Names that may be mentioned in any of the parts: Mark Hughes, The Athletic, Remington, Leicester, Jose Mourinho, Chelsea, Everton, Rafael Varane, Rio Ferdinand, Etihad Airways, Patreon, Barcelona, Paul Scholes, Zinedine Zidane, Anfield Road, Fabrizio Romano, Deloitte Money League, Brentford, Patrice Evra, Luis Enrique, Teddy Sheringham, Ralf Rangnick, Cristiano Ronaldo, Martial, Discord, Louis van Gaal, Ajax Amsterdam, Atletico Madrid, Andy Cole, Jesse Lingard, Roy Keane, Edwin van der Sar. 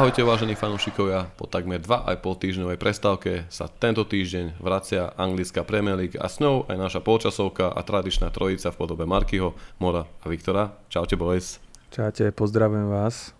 Ahojte vážení fanúšikovia, po takmer 2,5 týždňovej prestávke sa tento týždeň vracia anglická Premier League a s ňou aj naša polčasovka a tradičná trojica v podobe Markyho, Mora a Viktora. Čaute boys. Čaute, pozdravím vás.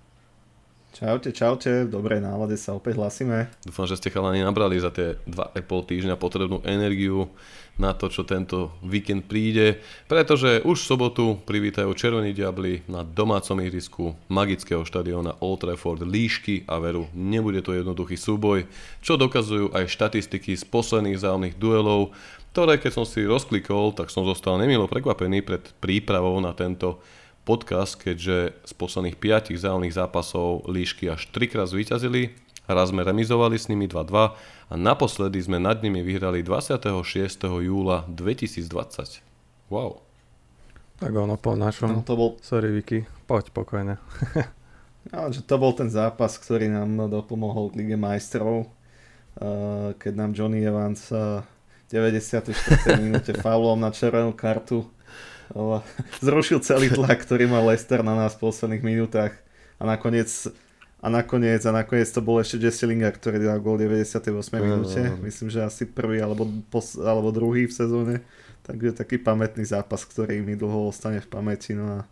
Čaute, čaute, v dobrej nálade sa opäť hlasíme. Dúfam, že ste chalani nabrali za tie 2,5 týždňa potrebnú energiu na to, čo tento víkend príde, pretože už v sobotu privítajú Červení diabli na domácom ihrisku magického štadióna Old Trafford líšky a veru nebude to jednoduchý súboj, čo dokazujú aj štatistiky z posledných vzájomných duelov, ktoré keď som si rozklikol, tak som zostal nemilo prekvapený pred prípravou na tento podcast, keďže z posledných 5 vzájomných zápasov líšky až 3-krát zvíťazili, raz sme remizovali s nimi 2-2 a naposledy sme nad nimi vyhrali 26. júla 2020. Wow. Tak ono po našom... To bol... Sorry Vicky, poď pokojne. Ale že to bol ten zápas, ktorý nám dopomohol k Lige majstrov, keď nám Jonny Evans v 94. minúte faulom na červenú kartu zrušil celý tlak, ktorý mal Leicester na nás v posledných minútach a nakoniec to bol ešte Jesse Lingard, ktorý dal gól v 98. minúte. Myslím, že asi prvý alebo druhý v sezóne, takže taký pamätný zápas, ktorý mi dlho ostane v pamäti, no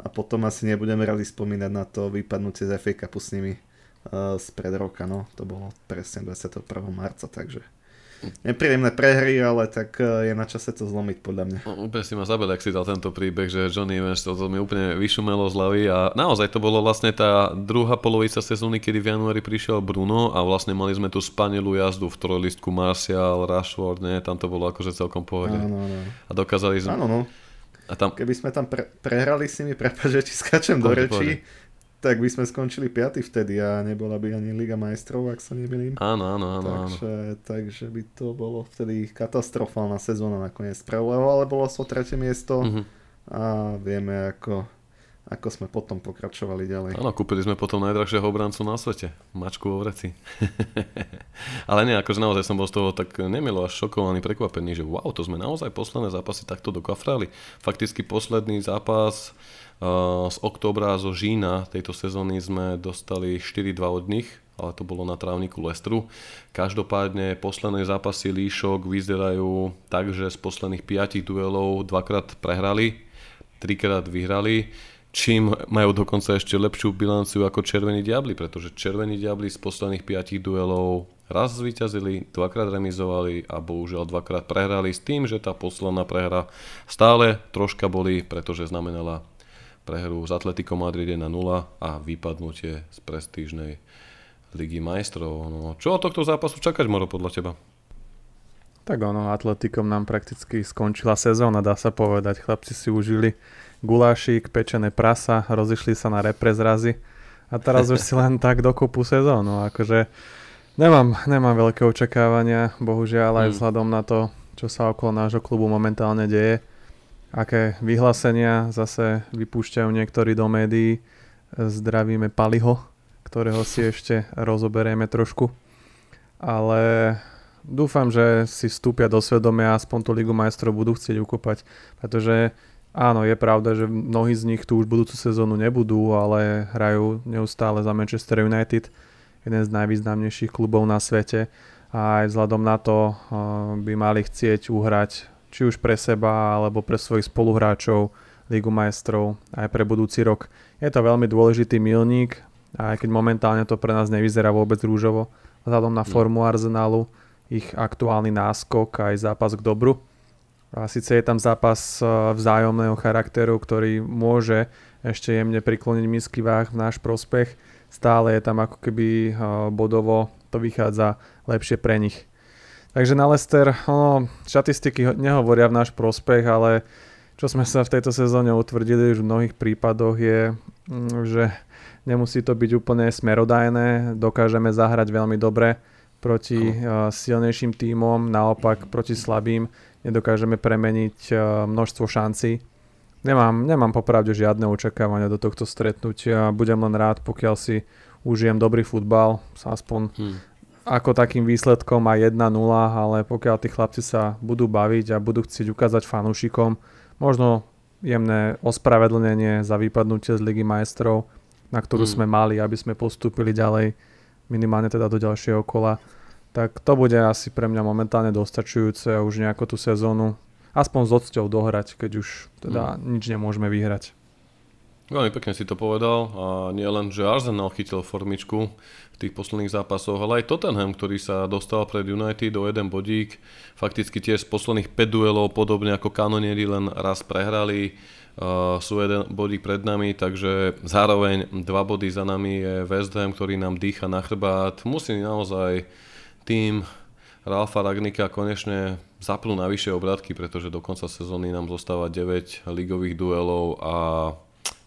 a potom asi nebudeme radi spomínať na to vypadnutie z FA Cupu s nimi spred roka, no to bolo presne 21. marca, takže nepríjemné prehry, ale tak je na čase to zlomiť podľa mňa. Úplne si ma zabil, ak si dal tento príbeh, že Jonny Evans, to mi úplne vyšumelo z hlavy a naozaj to bolo vlastne tá druhá polovica sezóny, kedy v januári prišiel Bruno a vlastne mali sme tú spanilú jazdu v trojlistku Martial, Rashford, nie, tam to bolo akože celkom pohode. Áno. A dokázali sme... Áno. A tam... Keby sme tam prehrali s nimi, prepáč, že ti skáčem do reči, tak by sme skončili 5. vtedy a nebola by ani Liga majstrov, ak sa nemýlim. Áno. Takže by to bolo vtedy katastrofálna sezóna nakoniec pre Leho, ale bolo to 3. miesto a vieme, ako sme potom pokračovali ďalej. Áno, kúpili sme potom najdrahšieho obrancu na svete, mačku vo vreci. Ale nie, akože naozaj som bol z toho tak nemilo až šokovaný, prekvapený, že wow, to sme naozaj posledné zápasy takto dokafrali. Fakticky posledný zápas... Z októbra a zo října tejto sezóny sme dostali 4-2 od nich, ale to bolo na trávniku Leicesteru. Každopádne posledné zápasy líšok vyzerajú tak, že z posledných 5 duelov 2-krát prehrali, 3-krát vyhrali, čím majú dokonca ešte lepšiu bilanciu ako Červení diabli, pretože Červení diabli z posledných 5 duelov raz zvíťazili, 2-krát remizovali a bohužiaľ 2-krát prehrali, s tým, že tá posledná prehra stále troška boli, pretože znamenala prehru z Atletico Madrid 1-0 a vypadnutie z prestížnej Ligy majstrov. No, čo od tohto zápasu čakať, Moro, podľa teba? Tak ono, Atletikom nám prakticky skončila sezóna, dá sa povedať. Chlapci si užili gulášik, pečené prasa, rozišli sa na repre zrazy a teraz už si len tak dokopú sezónu. Akože nemám veľké očakávania, bohužiaľ aj vzhľadom na to, čo sa okolo nášho klubu momentálne deje. Aké vyhlásenia zase vypúšťajú niektorí do médií. Zdravíme Paliho, ktorého si ešte rozoberieme trošku. Ale dúfam, že si vstúpia do svedomia a aspoň tú Ligu majstrov budú chcieť ukopať. Pretože áno, je pravda, že mnohí z nich tu už budúcu sezónu nebudú, ale hrajú neustále za Manchester United, jeden z najvýznamnejších klubov na svete. A aj vzhľadom na to by mali chcieť uhrať či už pre seba, alebo pre svojich spoluhráčov Ligu majstrov aj pre budúci rok. Je to veľmi dôležitý milník, aj keď momentálne to pre nás nevyzerá vôbec rúžovo. Vzhľadom na formu Arsenalu, ich aktuálny náskok aj zápas k dobru. A síce je tam zápas vzájomného charakteru, ktorý môže ešte jemne prikloniť misky váh v náš prospech. Stále je tam ako keby bodovo to vychádza lepšie pre nich. Takže na Leicester, štatistiky nehovoria v náš prospech, ale čo sme sa v tejto sezóne utvrdili už v mnohých prípadoch je, že nemusí to byť úplne smerodajné, dokážeme zahrať veľmi dobre proti silnejším tímom, naopak proti slabým nedokážeme premeniť množstvo šancí. Nemám popravde žiadne očakávania do tohto stretnutia, budem len rád, pokiaľ si užijem dobrý futbal, sa aspoň ako takým výsledkom aj 1-0, ale pokiaľ tí chlapci sa budú baviť a budú chcieť ukázať fanúšikom, možno jemné ospravedlnenie za vypadnutie z Ligy majstrov, na ktorú sme mali, aby sme postúpili ďalej, minimálne teda do ďalšieho kola. Tak to bude asi pre mňa momentálne dostačujúce a už nejakú tú sezónu aspoň s odsťou dohrať, keď už teda nič nemôžeme vyhrať. Veľmi pekne si to povedal a nie len, že Arsenal chytil formičku v tých posledných zápasoch, ale aj Tottenham, ktorý sa dostal pred United do jeden bodík. Fakticky tiež z posledných 5 duelov, podobne ako kanonieri, len raz prehrali. Sú jeden bodík pred nami, takže zároveň 2 body za nami je West Ham, ktorý nám dýcha na chrbát. Musí naozaj tým Ralfa Rangnicka konečne zapnú na vyššie obrátky, pretože do konca sezóny nám zostáva 9 ligových duelov a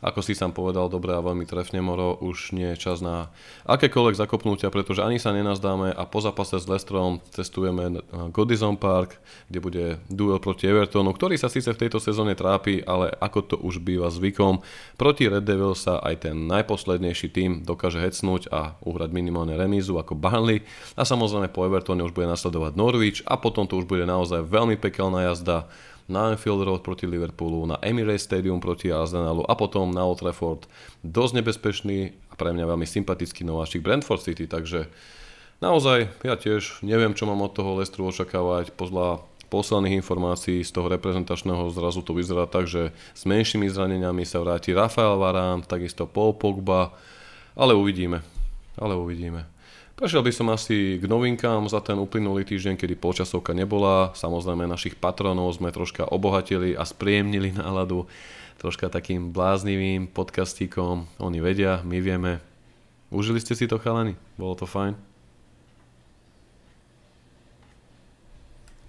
ako si sám povedal, dobre a veľmi trefne, Moro, už nie je čas na akékoľvek zakopnutia, pretože ani sa nenazdáme a po zápase s Leicesterom cestujeme Goodison Park, kde bude duel proti Evertonu, ktorý sa síce v tejto sezóne trápi, ale ako to už býva zvykom, proti Red Devil sa aj ten najposlednejší tým dokáže hecnúť a uhrať minimálne remízu ako Burnley a samozrejme po Evertone už bude nasledovať Norwich a potom to už bude naozaj veľmi pekelná jazda na Anfield Road proti Liverpoolu, na Emirates Stadium proti Arsenalu a potom na Old Trafford dosť nebezpečný a pre mňa veľmi sympatický nováčik Brentford City, takže naozaj ja tiež neviem, čo mám od toho Leicesteru očakávať. Podľa posledných informácií z toho reprezentačného zrazu to vyzerá tak, že s menšími zraneniami sa vráti Rafael Varane, takisto Paul Pogba, ale uvidíme, Prešiel by som asi k novinkám za ten uplynulý týždeň, kedy polčasovka nebola. Samozrejme našich patronov sme troška obohatili a spríjemnili náladu troška takým bláznivým podcastíkom. Oni vedia, my vieme. Užili ste si to, chalani? Bolo to fajn?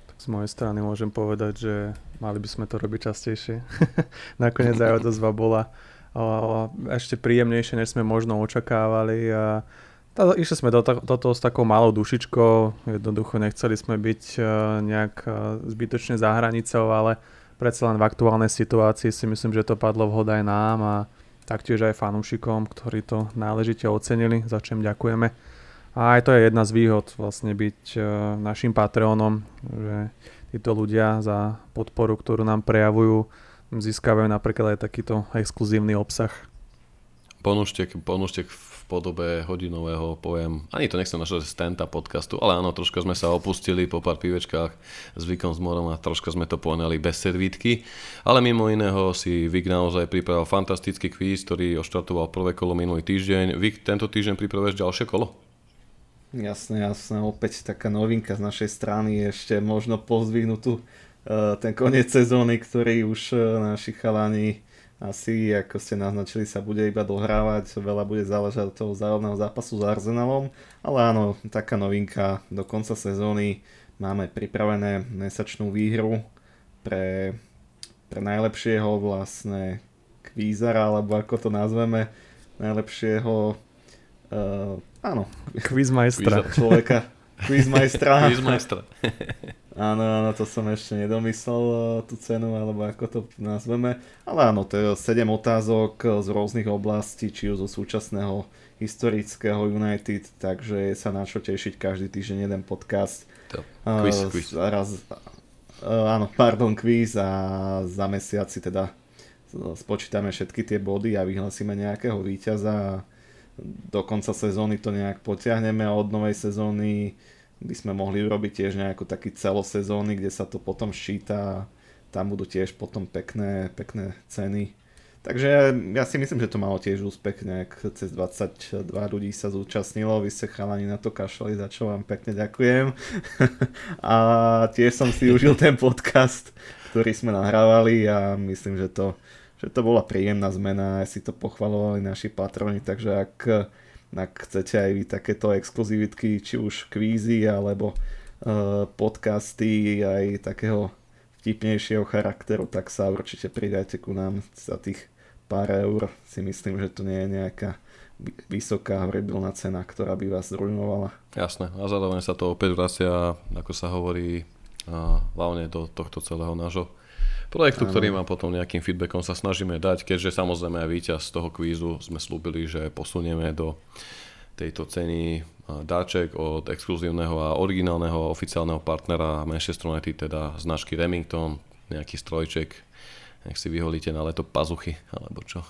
Tak z mojej strany môžem povedať, že mali by sme to robiť častejšie. Nakoniec aj odozva bola ešte príjemnejšie, než sme možno očakávali a išli sme do toho s takou malou dušičkou, jednoducho nechceli sme byť nejak zbytočne za hranicou, ale predsa len v aktuálnej situácii si myslím, že to padlo vhod aj nám a taktiež aj fanúšikom, ktorí to náležite ocenili, za čím ďakujeme. A aj to je jedna z výhod vlastne byť našim Patreonom, že títo ľudia za podporu, ktorú nám prejavujú, získavajú napríklad aj takýto exkluzívny obsah. Ponuštek v podobe hodinového pojem. Ani to nechcem našať stenta podcastu, ale áno, troška sme sa opustili po pár pivečkách s Víkom z Morom a troška sme to poňali bez servítky. Ale mimo iného si Vík naozaj pripravil fantastický kvíz, ktorý oštartoval prvé kolo minulý týždeň. Vík, tento týždeň pripravuješ ďalšie kolo? Jasné. Opäť taká novinka z našej strany. Ešte možno povzdvihnutú ten koniec sezóny, ktorý už naši chalani asi, ako ste naznačili, sa bude iba dohrávať, veľa bude záležať od toho vzájomného zápasu s Arsenalom, ale áno, taká novinka, do konca sezóny máme pripravené mesačnú výhru pre najlepšieho vlastne kvízara, alebo ako to nazveme, najlepšieho áno, kvízmajstra človeka. Quizmajstra. Áno, to som ešte nedomyslel, tú cenu, alebo ako to nazveme. Ale áno, to je 7 otázok z rôznych oblastí, či už zo súčasného historického United, takže sa na čo tešiť každý týždeň jeden podcast. Quiz. Quiz a za mesiac si teda spočítame všetky tie body a vyhlasíme nejakého víťaza. Do konca sezóny to nejak potiahneme a od novej sezóny by sme mohli urobiť tiež nejakú taký celosezóny, kde sa to potom ščíta, tam budú tiež potom pekné ceny. Takže ja si myslím, že to malo tiež úspech, nejak cez 22 ľudí sa zúčastnilo, vy ste chalani na to kašali, za čo vám pekne ďakujem. A tiež som si užil ten podcast, ktorý sme nahrávali a myslím, že to bola príjemná zmena, si to pochvalovali naši patroni, takže ak chcete aj vy takéto exkluzivitky, či už kvízy, alebo podcasty aj takého vtipnejšieho charakteru, tak sa určite pridajte ku nám za tých pár eur. Si myslím, že to nie je nejaká vysoká horribilná cena, ktorá by vás zruinovala. Jasné, a zároveň sa to opäť vracia, ako sa hovorí, hlavne do tohto celého nášho projektu, ktorý má potom nejakým feedbackom sa snažíme dať, keďže samozrejme aj víťaz z toho kvízu sme slúbili, že posunieme do tejto ceny dáček od exkluzívneho a originálneho oficiálneho partnera Manchester United, teda značky Remington, nejaký strojček, nech si vyholíte na leto pazuchy, alebo čo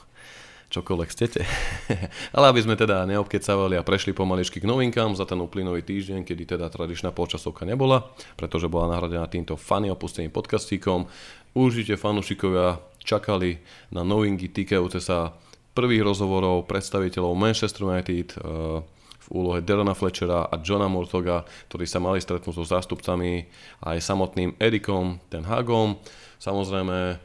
čokoľvek chcete. Ale aby sme teda neobkecavali a prešli pomaličky k novinkám za ten uplynulý týždeň, kedy teda tradičná polčasovka nebola, pretože bola nahradená týmto fany opusteným podcastíkom. Určite fanúšikovia čakali na novinky týkajúce sa prvých rozhovorov predstaviteľov Manchester United v úlohe Derona Fletchera a Johna Murtoga, ktorí sa mali stretnúť so zástupcami aj samotným Erikom ten Hagom. Samozrejme,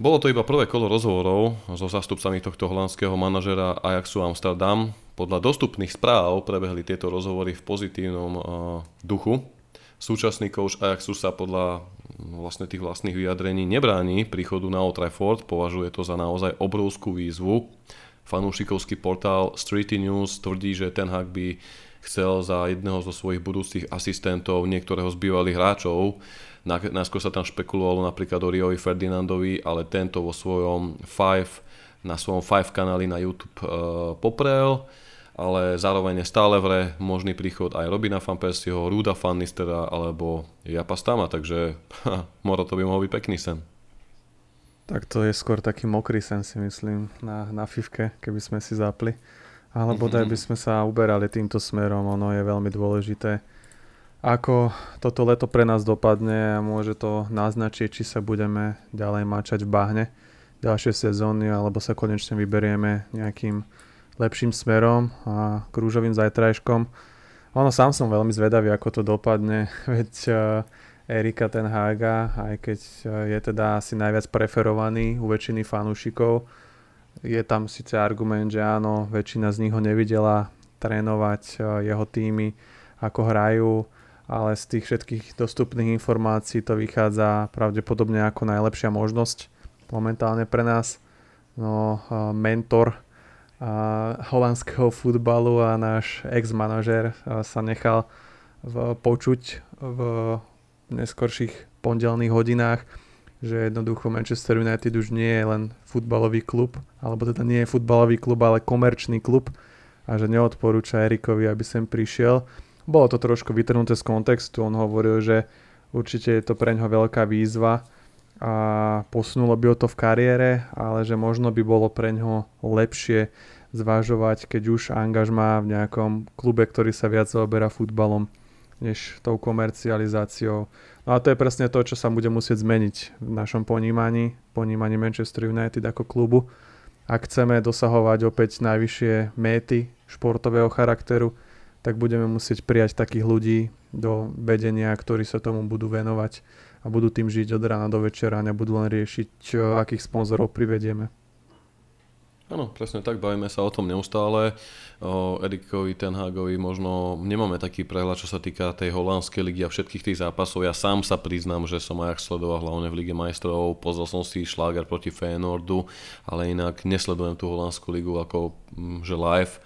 bolo to iba prvé kolo rozhovorov so zástupcami tohto holandského manažera Ajaxu Amsterdam. Podľa dostupných správ prebehli tieto rozhovory v pozitívnom duchu. Súčasný coach Ajaxu sa podľa vlastne tých vlastných vyjadrení nebráni príchodu na Old Trafford, považuje to za naozaj obrovskú výzvu. Fanúšikovský portál Streety News tvrdí, že ten Hag by chcel za jedného zo svojich budúcich asistentov niektorého z bývalých hráčov. Najskôr sa tam špekulovalo napríklad o Riovi Ferdinandovi, ale tento na svojom Five kanáli na YouTube poprel, ale zároveň je stále v hre možný príchod aj Robina van Persieho, Ruda van Nistera alebo Japa Stama, takže moro to by mohol byť pekný sen. Tak to je skôr taký mokrý sen, si myslím, na fifke, keby sme si zapli. Ale bodaj by sme sa uberali týmto smerom, ono je veľmi dôležité, ako toto leto pre nás dopadne a môže to naznačiť, či sa budeme ďalej mačať v bahne ďalšie sezóny, alebo sa konečne vyberieme nejakým lepším smerom a krúžovým zajtrajškom. Ono sám som veľmi zvedavý, ako to dopadne, veď Erika ten Haga, aj keď je teda asi najviac preferovaný u väčšiny fanúšikov. Je tam síce argument, že áno, väčšina z nich ho nevidela trénovať jeho týmy, ako hrajú, ale z tých všetkých dostupných informácií to vychádza pravdepodobne ako najlepšia možnosť momentálne pre nás. No, mentor holandského futbalu a náš ex-manažer sa nechal počuť v neskorších pondelných hodinách, že jednoducho Manchester United už nie je len futbalový klub, alebo teda nie je futbalový klub, ale komerčný klub a že neodporúča Erikovi, aby sem prišiel. Bolo to trošku vytrhnuté z kontextu, on hovoril, že určite je to pre ňoho veľká výzva a posunulo by ho to v kariére, ale že možno by bolo pre ňoho lepšie zvažovať, keď už angažmá v nejakom klube, ktorý sa viac zaoberá futbalom, než tou komercializáciou. No a to je presne to, čo sa bude musieť zmeniť v našom ponímaní Manchester United ako klubu. Ak chceme dosahovať opäť najvyššie méty športového charakteru, tak budeme musieť prijať takých ľudí do vedenia, ktorí sa tomu budú venovať a budú tým žiť od rána do večera a nebudú len riešiť, akých sponzorov privedieme. Áno, presne tak, bavíme sa o tom neustále. O Erikovi ten Hagovi možno nemáme taký prehľad, čo sa týka tej holandskej ligy a všetkých tých zápasov. Ja sám sa priznám, že som Ajax sledoval hlavne v Lige majstrov, pozrel som si Schlager proti Feyenoordu, ale inak nesledujem tú holandskú ligu ako že live.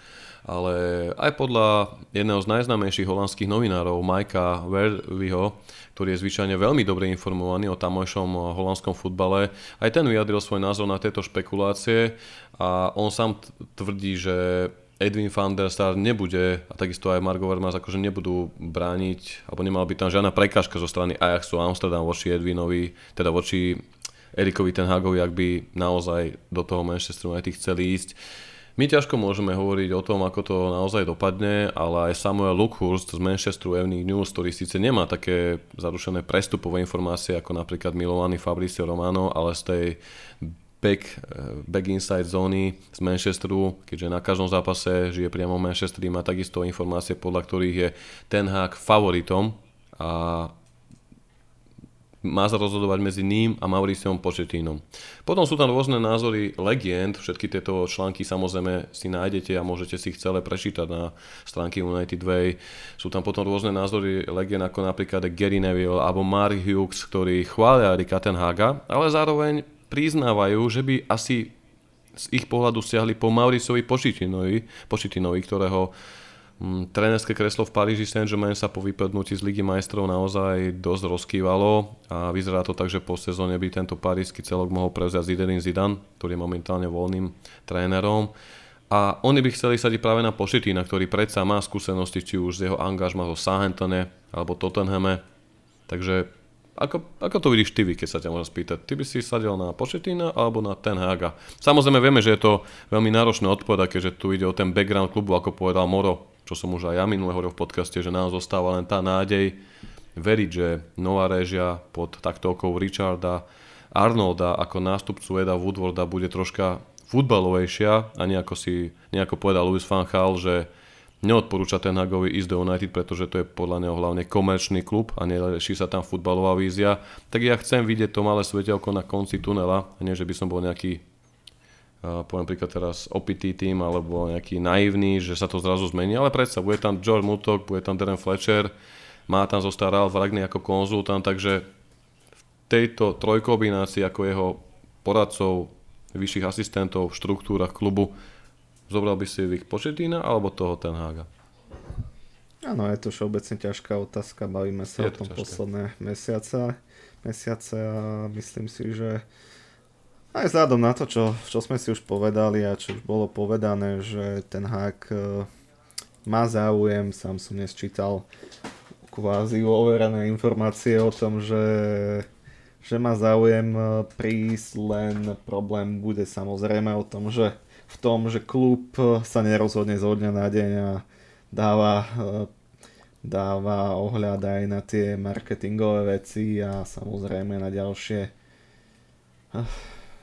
Ale aj podľa jedného z najznámejších holandských novinárov, Majka Verwiho, ktorý je zvyčajne veľmi dobre informovaný o tamojšom holandskom futbale, aj ten vyjadril svoj názor na tieto špekulácie a on sám tvrdí, že Edwin van der Sar nebude, a takisto aj Marco Vermaas, akože nebudú brániť, alebo nemala byť tam žiadna prekážka zo strany Ajaxu Amsterdam voči Edwinovi, teda voči Erikovi ten Hagovi, ak by naozaj do toho Manchesteru aj tých chceli ísť. My ťažko môžeme hovoriť o tom, ako to naozaj dopadne, ale aj Samuel Luckhurst z Manchesteru Evening News, ktorý síce nemá také zarušené prestupové informácie ako napríklad milovaný Fabrizio Romano, ale z tej back inside zóny z Manchesteru, keďže na každom zápase žije priamo v Manchesteri, má takisto informácie, podľa ktorých je ten Hag favoritom a má sa rozhodovať medzi ním a Mauriciom Pochettinom. Potom sú tam rôzne názory legend, všetky tieto články samozrejme si nájdete a môžete si ich celé prečítať na stránke United Way. Sú tam potom rôzne názory legend ako napríklad Gary Neville alebo Mark Hughes, ktorí chvália Erika ten Haga, ale zároveň priznávajú, že by asi z ich pohľadu siahli po Mauriciovi Pochettinovi, ktorého trénerské kreslo v Paríži Saint-Germain sa po vypadnutí z Ligy majstrov naozaj dosť rozkývalo a vyzerá to tak, že po sezóne by tento parížsky celok mohol prevziať Zinedine Zidane, ktorý je momentálne voľným trénerom. A oni by chceli sadiť práve na Pochettina, ktorý predsa má skúsenosti či už z jeho angažma vo Southamptone alebo Tottenhame. Takže Ako to vidíš ty, keď sa ťa môžem spýtať? Ty by si sadil na Pochettina alebo na Ten Haga? Samozrejme vieme, že je to veľmi náročné odpovedať, keďže tu ide o ten background klubu, ako povedal Moro, čo som už aj ja minule hovoril v podcaste, že nám zostáva len tá nádej veriť, že nová réžia pod taktovkou Richarda Arnolda ako nástupcu Eda Woodwarda bude troška futbalovejšia a nejako povedal Louis van Gaal, že neodporúča Ten Hagovi ísť do United, pretože to je podľa neho hlavne komerčný klub a nerieši sa tam futbalová vízia. Tak ja chcem vidieť to malé svetelko na konci tunela, nie že by som bol nejaký, poviem príklad teraz, opitý tým alebo nejaký naivný, že sa to zrazu zmení, ale predsa bude tam George Mutok, bude tam Darren Fletcher, má tam zostal Ralf Rangnick ako konzultant, takže v tejto trojkombinácii ako jeho poradcov, vyšších asistentov v štruktúrach klubu zobral by si ich Pochettina alebo toho Ten Haga? Áno, je to všeobecne ťažká otázka. Bavíme sa o tom posledné mesiace a myslím si, že aj vzhľadom na to, čo sme si už povedali a čo už bolo povedané, že Ten Hag má záujem, sám som nesčítal kvázi overené informácie o tom, že má záujem prísť, len problém bude samozrejme v tom, že klub sa nerozhodne zo dňa na deň a dáva ohľad aj na tie marketingové veci a samozrejme na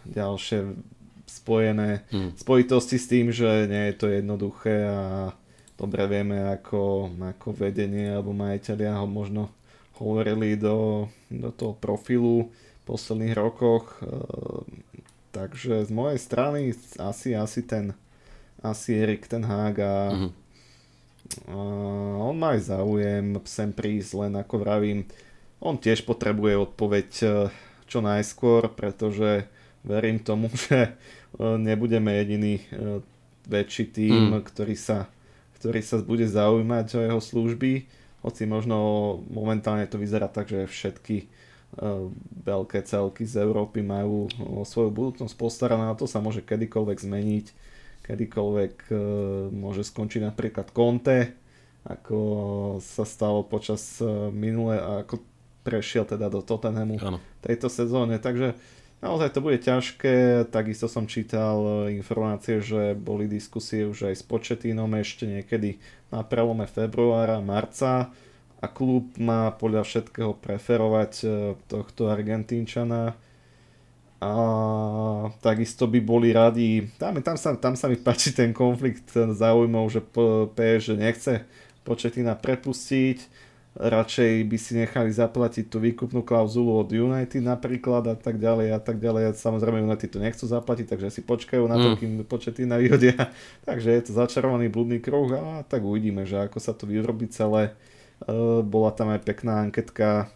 ďalšie spojené spojitosti s tým, že nie je to jednoduché a dobre vieme, ako vedenie alebo majiteľia ho možno hovorili do toho profilu v posledných rokoch. Takže z mojej strany asi Erik ten Hag a on má aj záujem sem prísť, len ako vravím, on tiež potrebuje odpoveď čo najskôr, pretože verím tomu, že nebudeme jediný väčší tím, ktorý sa bude zaujímať o jeho služby, hoci možno momentálne to vyzerá tak, že všetky veľké celky z Európy majú o svoju budúcnosť postarané, a to sa môže kedykoľvek zmeniť, môže skončiť napríklad Conte, ako sa stalo počas minule a ako prešiel teda do Tottenhamu tejto sezóne, takže naozaj to bude ťažké. Takisto som čítal informácie, že boli diskusie už aj s Pochettinom ešte niekedy na prelome februára, marca, a klub má podľa všetkého preferovať tohto Argentínčana a takisto by boli radi, tam sa mi páči ten konflikt záujmov, že PSG nechce Pochettina prepustiť, radšej by si nechali zaplatiť tú výkupnú klauzulu od United napríklad a tak ďalej. Samozrejme United to nechcú zaplatiť, takže si počkajú na to, kým Pochettina vyhodia, takže je to začarovaný blúdny kruh a tak uvidíme, že ako sa to vyrobí celé. Bola tam aj pekná anketka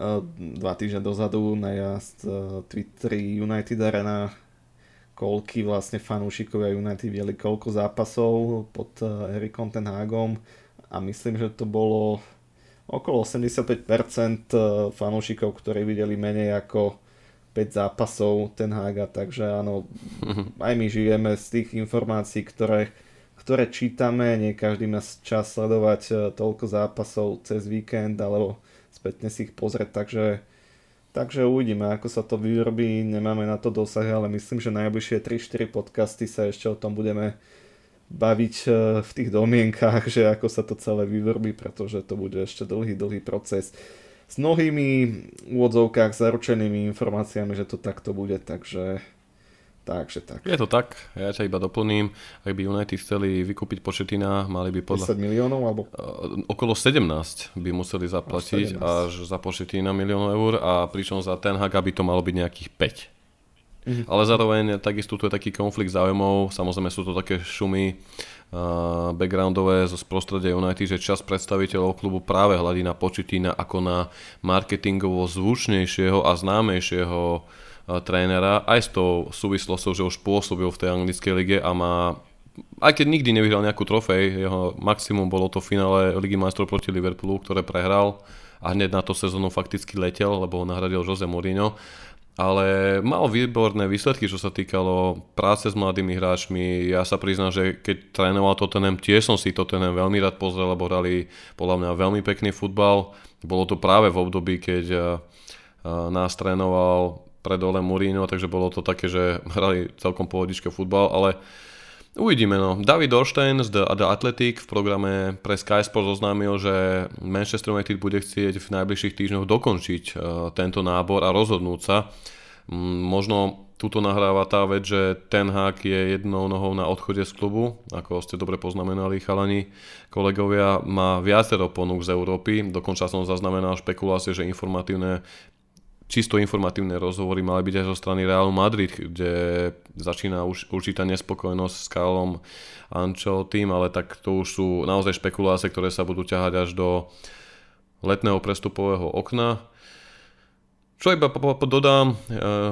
2 týždne dozadu na Twitteri United Arena, koľky vlastne fanúšikovia United vieli koľko zápasov pod Erikom ten Hagom, a myslím, že to bolo okolo 85% fanúšikov, ktorí videli menej ako 5 zápasov ten Haga, takže áno, aj my žijeme z tých informácií, ktoré čítame, nie každý má čas sledovať toľko zápasov cez víkend alebo spätne si ich pozrieť, takže uvidíme, ako sa to vyrobí, nemáme na to dosah, ale myslím, že najbližšie 3-4 podcasty sa ešte o tom budeme baviť v tých domienkách, že ako sa to celé vyrobí, pretože to bude ešte dlhý proces s mnohými úvodzovkách zaručenými informáciami, že to takto bude, takže tak. Je to tak, ja ťa iba doplním, ak by United chceli vykúpiť Pochettina, mali by podľa 10 miliónov alebo okolo 17 by museli zaplatiť až za Pochettina €1 milión a pričom za Ten Haga by to malo byť nejakých 5. Ale zároveň takisto tu je taký konflikt záujmov, samozrejme sú to také šumy backgroundové z prostredia United, že časť predstaviteľov klubu práve hľadí na Pochettina ako na marketingovo zvučnejšieho a známejšieho trénera, aj s tou súvislosťou, že už pôsobil v tej anglickej lige a má, aj keď nikdy nevyhral nejakú trofej, jeho maximum bolo to finále Ligy majstrov proti Liverpoolu, ktoré prehral a hneď na to sezónu fakticky letel, lebo ho nahradil Jose Mourinho, ale mal výborné výsledky, čo sa týkalo práce s mladými hráčmi. Ja sa priznám, že keď trénoval Tottenham, tiež som si Tottenham veľmi rád pozrel, lebo hrali podľa mňa veľmi pekný futbal. Bolo to práve v období, keď nás trénoval pred Ole Mourinho, takže bolo to také, že hrali celkom pohodičký futbal, ale uvidíme, no. David Orstein z The Athletic v programe pre Sky Sports oznámil, že Manchester United bude chcieť v najbližších týždňoch dokončiť tento nábor a rozhodnúť sa. Možno tuto nahráva tá vec, že Ten Hag je jednou nohou na odchode z klubu, ako ste dobre poznamenali, chalani. Kolegovia, má viacero ponúk z Európy, dokonca som zaznamenal špekulácie, že čisto informatívne rozhovory mali byť aj zo strany Realu Madrid, kde začína už určitá nespokojnosť s Karlom Ancelottim, ale tak to už sú naozaj špekulácie, ktoré sa budú ťahať až do letného prestupového okna. Čo iba dodám,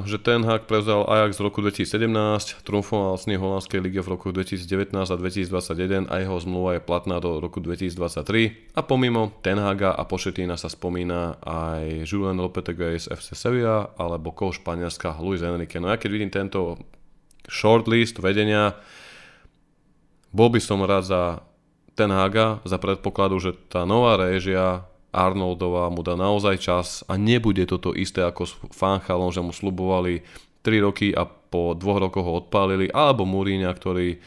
že Ten Hag prevzal Ajax v roku 2017, triumfoval s ním v holandskej lige v roku 2019 a 2021 a jeho zmluva je platná do roku 2023. A pomimo Ten Haga a Pochettina sa spomína aj Julen Lopetegui z FC Sevilla alebo coach Španielska Luis Enrique. No ja keď vidím tento shortlist vedenia, bol by som rád za Ten Haga, za predpokladu, že tá nová réžia Arnoldová mu dá naozaj čas a nebude toto isté ako s Fanchalom, že mu slubovali 3 roky a po 2 rokoch ho odpálili, alebo Mourinha, ktorý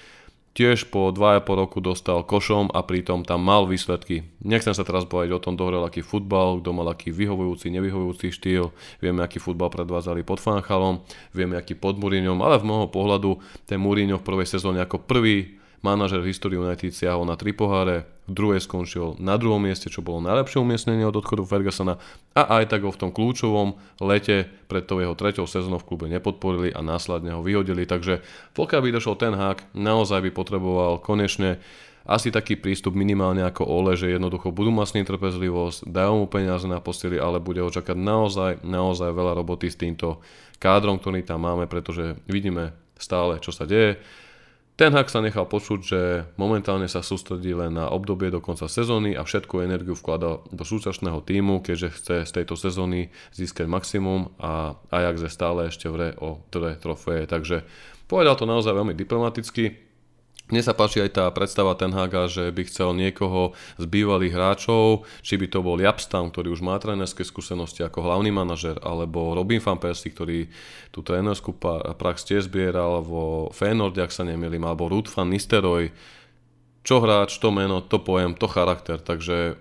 tiež po 2,5 roku dostal košom a pritom tam mal výsledky. Nechcem sa teraz baviť o tom, dohral aký futbal, kto mal aký vyhovujúci, nevyhovujúci štýl, vieme aký futbal predvádzali pod Fanchalom, vieme aký pod Mourinhom, ale v môjho pohľadu ten Mourinho v prvej sezóne ako prvý manažer v histórii United siahol na 3 poháre, v druhej skončil na druhom mieste, čo bolo najlepšie umiestnenie od odchodu Fergusona a aj tak ho v tom kľúčovom lete pred tou jeho treťou sezónou v klube nepodporili a následne ho vyhodili. Takže pokiaľ by došol Ten Hag, naozaj by potreboval konečne asi taký prístup minimálne ako Ole, že jednoducho budú mať s ním trpezlivosť, dajú mu peniaze na posteli, ale bude ho čakať naozaj veľa roboty s týmto kádrom, ktorý tam máme, pretože vidíme stále, čo sa deje. Ten Hag sa nechal počuť, že momentálne sa sústredí len na obdobie do konca sezóny a všetku energiu vkladá do súčasného tímu, keďže chce z tejto sezóny získať maximum a Ajax je stále ešte v hre o 3 trofeje. Takže povedal to naozaj veľmi diplomaticky. Mne sa páči aj tá predstava Ten Haga, že by chcel niekoho z bývalých hráčov, či by to bol Japstam, ktorý už má trénerské skúsenosti ako hlavný manažer, alebo Robin van Persie, ktorý tú trénerskú prax tiež zbieral vo Feyenoorde, ak sa nemýlim, alebo Ruud van Nistelrooy. Čo hráč, to meno, to pojem, to charakter, takže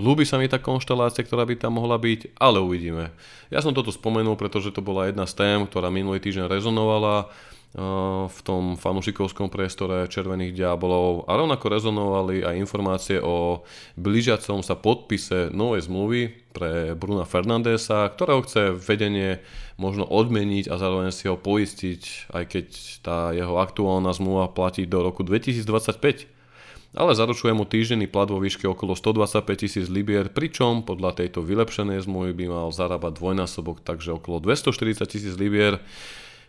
ľúbi sa mi tá konštelácia, ktorá by tam mohla byť, ale uvidíme. Ja som toto spomenul, pretože to bola jedna z tém, ktorá minulý týždeň rezonovala v tom fanúšikovskom priestore Červených diabolov a rovnako rezonovali aj informácie o blížiacom sa podpise novej zmluvy pre Bruna Fernandesa, ktorého chce vedenie možno odmeniť a zároveň si ho poistiť, aj keď tá jeho aktuálna zmluva platí do roku 2025. Ale zaručuje mu týždenný plat vo výške okolo 125 000 libier, pričom podľa tejto vylepšenej zmluvy by mal zarábať dvojnásobok, takže okolo 240 000 libier.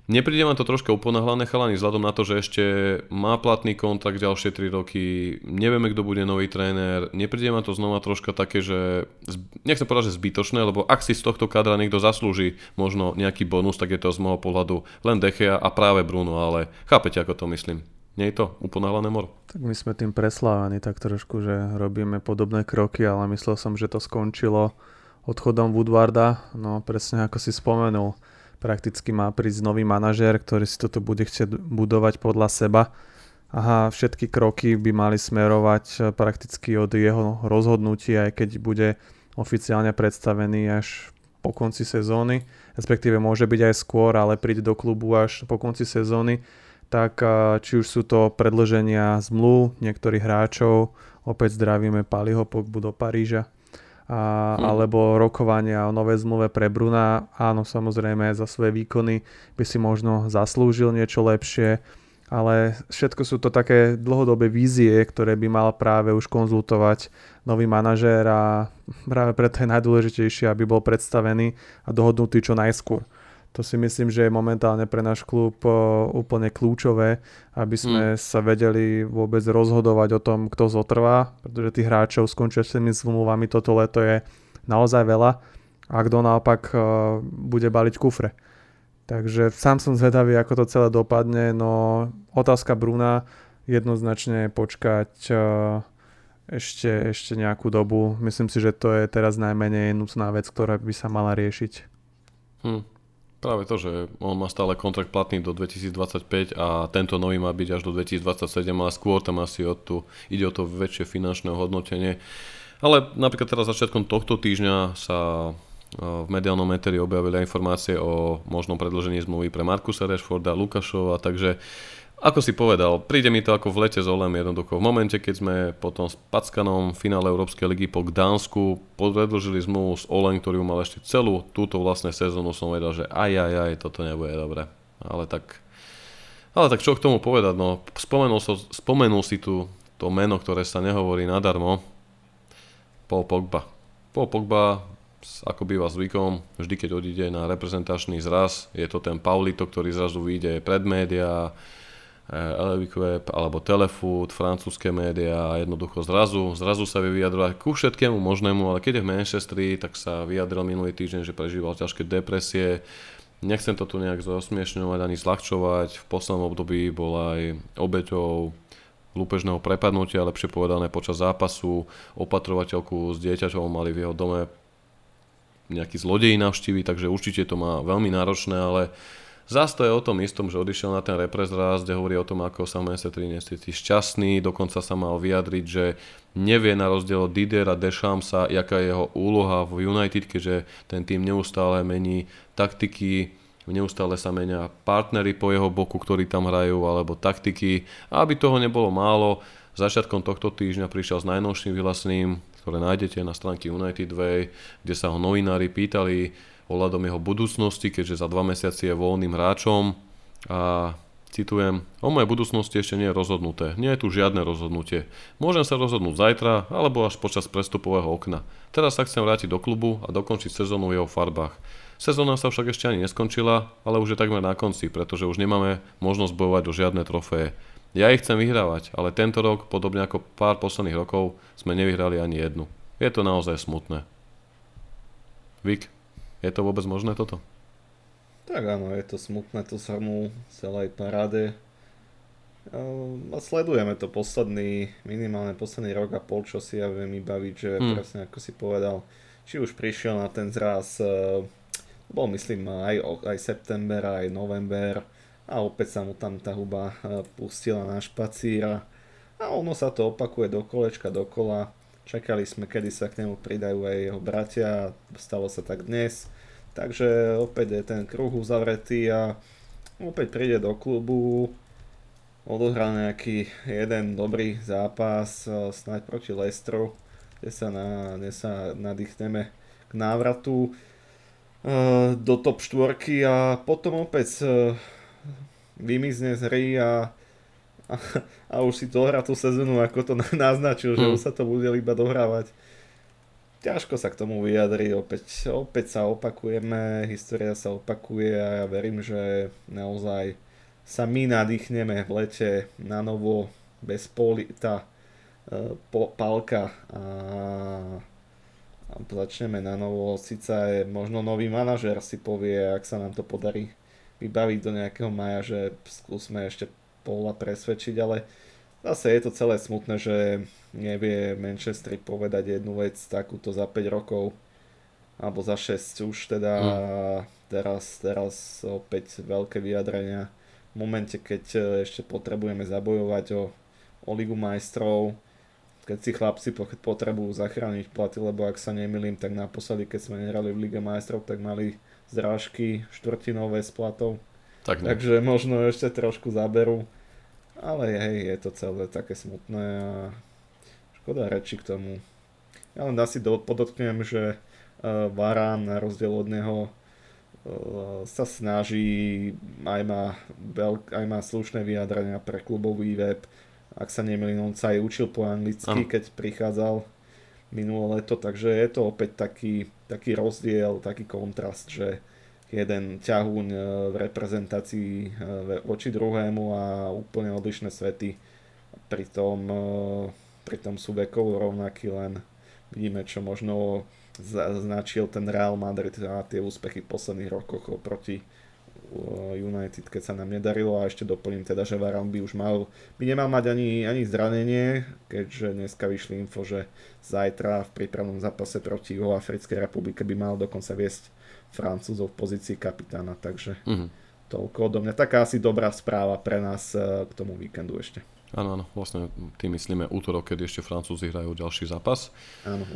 Nepríde ma to troška uponáhlané, chalani, vzhľadom na to, že ešte má platný kontrakt ďalšie 3 roky, nevieme, kto bude nový tréner, nepríde ma to znova troška také, že nechcem povedať, že zbytočné, lebo ak si z tohto kadra niekto zaslúži možno nejaký bonus, tak je to z môjho pohľadu len De Gea a práve Bruno, ale chápete, ako to myslím. Nie je to uponáhlané, Mor? Tak my sme tým preslávaní tak trošku, že robíme podobné kroky, ale myslel som, že to skončilo odchodom Woodwarda, no presne ako si spomenul. Prakticky má prísť nový manažér, ktorý si toto bude chcieť budovať podľa seba. Aha, všetky kroky by mali smerovať prakticky od jeho rozhodnutia, aj keď bude oficiálne predstavený až po konci sezóny. Respektíve môže byť aj skôr, ale príde do klubu až po konci sezóny. Tak či už sú to predĺženia zmluv niektorých hráčov, opäť zdravíme Pauliho Pogbu do Paríža, alebo rokovania o novej zmluve pre Bruna. Áno, samozrejme za svoje výkony by si možno zaslúžil niečo lepšie, ale všetko sú to také dlhodobé vízie, ktoré by mal práve už konzultovať nový manažér a práve preto je najdôležitejšie, aby bol predstavený a dohodnutý čo najskôr. To si myslím, že je momentálne pre náš klub úplne kľúčové, aby sme sa vedeli vôbec rozhodovať o tom, kto zotrvá, pretože tých hráčov s končiacimi zmluvami toto leto je naozaj veľa a kto naopak bude baliť kufre. Takže sám som zvedavý, ako to celé dopadne, no otázka Bruna jednoznačne počkať ešte nejakú dobu. Myslím si, že to je teraz najmenej nutná vec, ktorá by sa mala riešiť. Práve to, že on má stále kontrakt platný do 2025 a tento nový má byť až do 2027, ale skôr tam asi ide o to väčšie finančné hodnotenie. Ale napríklad teraz začiatkom tohto týždňa sa v mediálnom eteri objavili informácie o možnom predĺžení zmluvy pre Markusa Rashforda, Lukášova, takže ako si povedal, príde mi to ako v lete s Olem jednoducho. V momente, keď sme potom s Packanom v finále Európskej ligy po Gdansku predĺžili zmluvu s Olem, ktorý mal ešte celú túto vlastne sezónu, som vedel, že aj, toto nebude dobre. Ale tak čo k tomu povedať, no spomenul si tu to meno, ktoré sa nehovorí nadarmo, Paul Pogba, ako býva zvykom, vždy keď odíde na reprezentačný zraz, je to ten Paulito, ktorý zrazu vyjde pred médiá, Elevik alebo Telefoot, francúzske médiá a jednoducho zrazu sa vie vyjadrovať ku všetkému možnému, ale keď je v Manchestri, tak sa vyjadril minulý týždeň, že prežíval ťažké depresie. Nechcem to tu nejak zosmiešňovať ani zľahčovať, v poslednom období bol aj obeťou lúpežného prepadnutia, lepšie povedané počas zápasu, opatrovateľku s dieťaťom mali v jeho dome nejaký zlodej navštívi, takže určite to má veľmi náročné, ale zás to je o tom istom, že odišiel na ten reprezraz, kde hovorí o tom, ako sa v Manchesteri nescíti šťastný, dokonca sa mal vyjadriť, že nevie na rozdiel od Didiera Deschampsa, jaká je jeho úloha v United, keďže ten tým neustále mení taktiky, neustále sa menia partnery po jeho boku, ktorí tam hrajú, alebo taktiky. A aby toho nebolo málo, začiatkom tohto týždňa prišiel s najnovším vyhlásením, ktoré nájdete na stránke United Way, kde sa ho novinári pýtali ohľadom jeho budúcnosti, keďže za 2 mesiace je voľným hráčom a citujem: o mojej budúcnosti ešte nie je rozhodnuté, nie je tu žiadne rozhodnutie, môžem sa rozhodnúť zajtra alebo až počas prestupového okna, teraz sa chcem vrátiť do klubu a dokončiť sezónu v jeho farbách. Sezóna sa však ešte ani neskončila, ale už je takmer na konci, pretože už nemáme možnosť bojovať o žiadne trofeje. Ja ich chcem vyhrávať, ale tento rok, podobne ako pár posledných rokov, sme nevyhrali ani jednu. Je to naozaj smutné. Vik, je to vôbec možné toto? Tak áno, je to smutné, to sa mu celej paráde. A sledujeme to minimálne posledný rok a pol, čo si ja viem baviť, že presne ako si povedal, či už prišiel na ten zraz, bol myslím aj september, aj november a opäť sa mu tam tá huba pustila na špacíra a ono sa to opakuje dokola. Čakali sme, kedy sa k nemu pridajú aj jeho bratia, stalo sa tak dnes. Takže opäť je ten kruh uzavretý a opäť príde do klubu, odohrá nejaký jeden dobrý zápas, snáď proti Leicesteru, kde sa nadýchneme k návratu do top 4 a potom opäť vymizne z hry a už si dohrá tú sezónu, ako to naznačil, že už sa to bude iba dohrávať. Ťažko sa k tomu vyjadriť, opäť sa opakujeme, história sa opakuje a ja verím, že naozaj sa my nadýchneme v lete na novo bez Polita, Palka a začneme na novo. Sice je možno nový manažér si povie, ak sa nám to podarí vybaviť do nejakého maja, že skúsme ešte Paula presvedčiť, ale zase je to celé smutné, že nevie Manchester povedať jednu vec takúto za 5 rokov alebo za 6 už teda teraz opäť veľké vyjadrenia v momente, keď ešte potrebujeme zabojovať o Ligu majstrov, keď si chlapci potrebujú zachrániť platy, lebo ak sa nemýlim, tak naposledy, keď sme nehrali v Lige majstrov, tak mali zrážky štvrtinové s platou. Tak takže možno ešte trošku zaberú, ale hej, je to celé také smutné a škoda reči k tomu. Ja len asi podotknem, že Varane na rozdiel od neho sa snaží, aj má slušné vyjadrenia pre klubový web. Ak sa nemýlim, on sa aj učil po anglicky, keď prichádzal minulé leto, takže je to opäť taký rozdiel, taký kontrast, že jeden ťahúň v reprezentácii voči druhému a úplne odlišné svety. Pritom sú vekov rovnaký, len vidíme, čo možno značil ten Real Madrid a tie úspechy v posledných rokoch oproti United, keď sa nám nedarilo, a ešte doplním teda, že Varane by už mal, by nemal mať ani zranenie, keďže dneska vyšli info, že zajtra v prípravnom zápase proti Juhoafrickej republike by mal dokonca viesť Francúzov v pozícii kapitána, takže toľko odo mňa. Taká asi dobrá správa pre nás k tomu víkendu ešte. Áno, áno, vlastne tým myslíme útorok, keď ešte Francúzi hrajú ďalší zápas. Áno.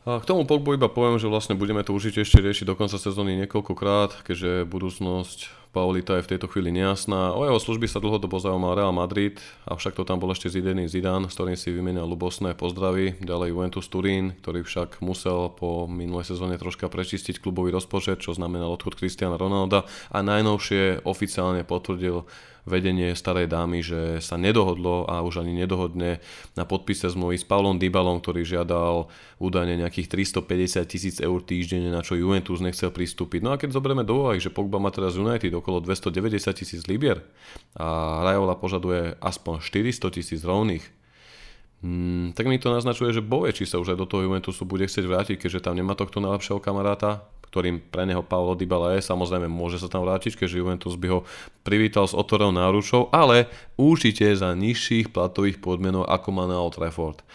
A k tomu Pogbu iba poviem, že vlastne budeme to určite ešte riešiť do konca sezóny niekoľkokrát, keďže budúcnosť Paulita je v tejto chvíli nejasná. O jeho služby sa dlhodobo zaujímal Real Madrid, avšak to tam bol ešte Zinedine Zidane, s ktorým si vymenil ľubosné pozdravy. Ďalej Juventus Turín, ktorý však musel po minulej sezóne troška prečistiť klubový rozpočet, čo znamenal odchod Cristiana Ronalda, a najnovšie oficiálne potvrdil vedenie starej dámy, že sa nedohodlo a už ani nedohodne na podpise zmluvy s Paulom Dybalom, ktorý žiadal údajne nejakých 350,000 eur týždenne, na čo Juventus nechcel pristúpiť. No a keď zoberieme do úvahy, že Pogba má teraz United okolo 290,000 libier a Raiola požaduje aspoň 400,000 rovných, tak mi to naznačuje, že boje, či sa už aj do toho Juventusu bude chcieť vrátiť, keďže tam nemá tohto najlepšieho kamaráta, ktorým pre neho Paulo Dybala je. Samozrejme, môže sa tam vrátiť, keďže Juventus by ho privítal s otvorenou náručou, ale určite za nižších platových podmienok, ako má na Old Trafford.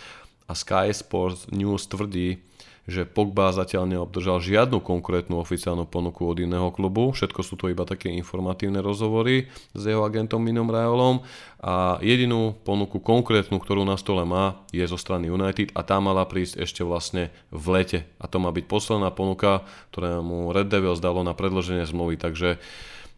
A Sky Sports News tvrdí, že Pogba zatiaľ neobdržal žiadnu konkrétnu oficiálnu ponuku od iného klubu. Všetko sú to iba také informatívne rozhovory s jeho agentom Minom Raiolom, a jedinú ponuku konkrétnu, ktorú na stole má, je zo strany United, a tá mala prísť ešte vlastne v lete. A to má byť posledná ponuka, ktorá mu Red Devils dalo na predĺženie zmluvy, takže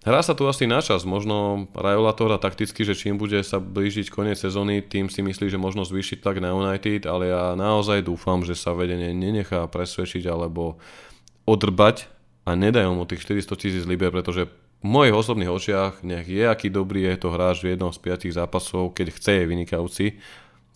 hrá sa tu asi na čas. Možno Raiola to hrá takticky, že čím bude sa blížiť koniec sezóny, tým si myslí, že možno zvýšiť tak na United, ale ja naozaj dúfam, že sa vedenie nenechá presvedčiť alebo odrbať a nedajú mu tých 400,000 libier, pretože v mojich osobných očiach, nech je aký dobrý, je to hráč v jednom z 5 zápasov, keď chce, je vynikajúci.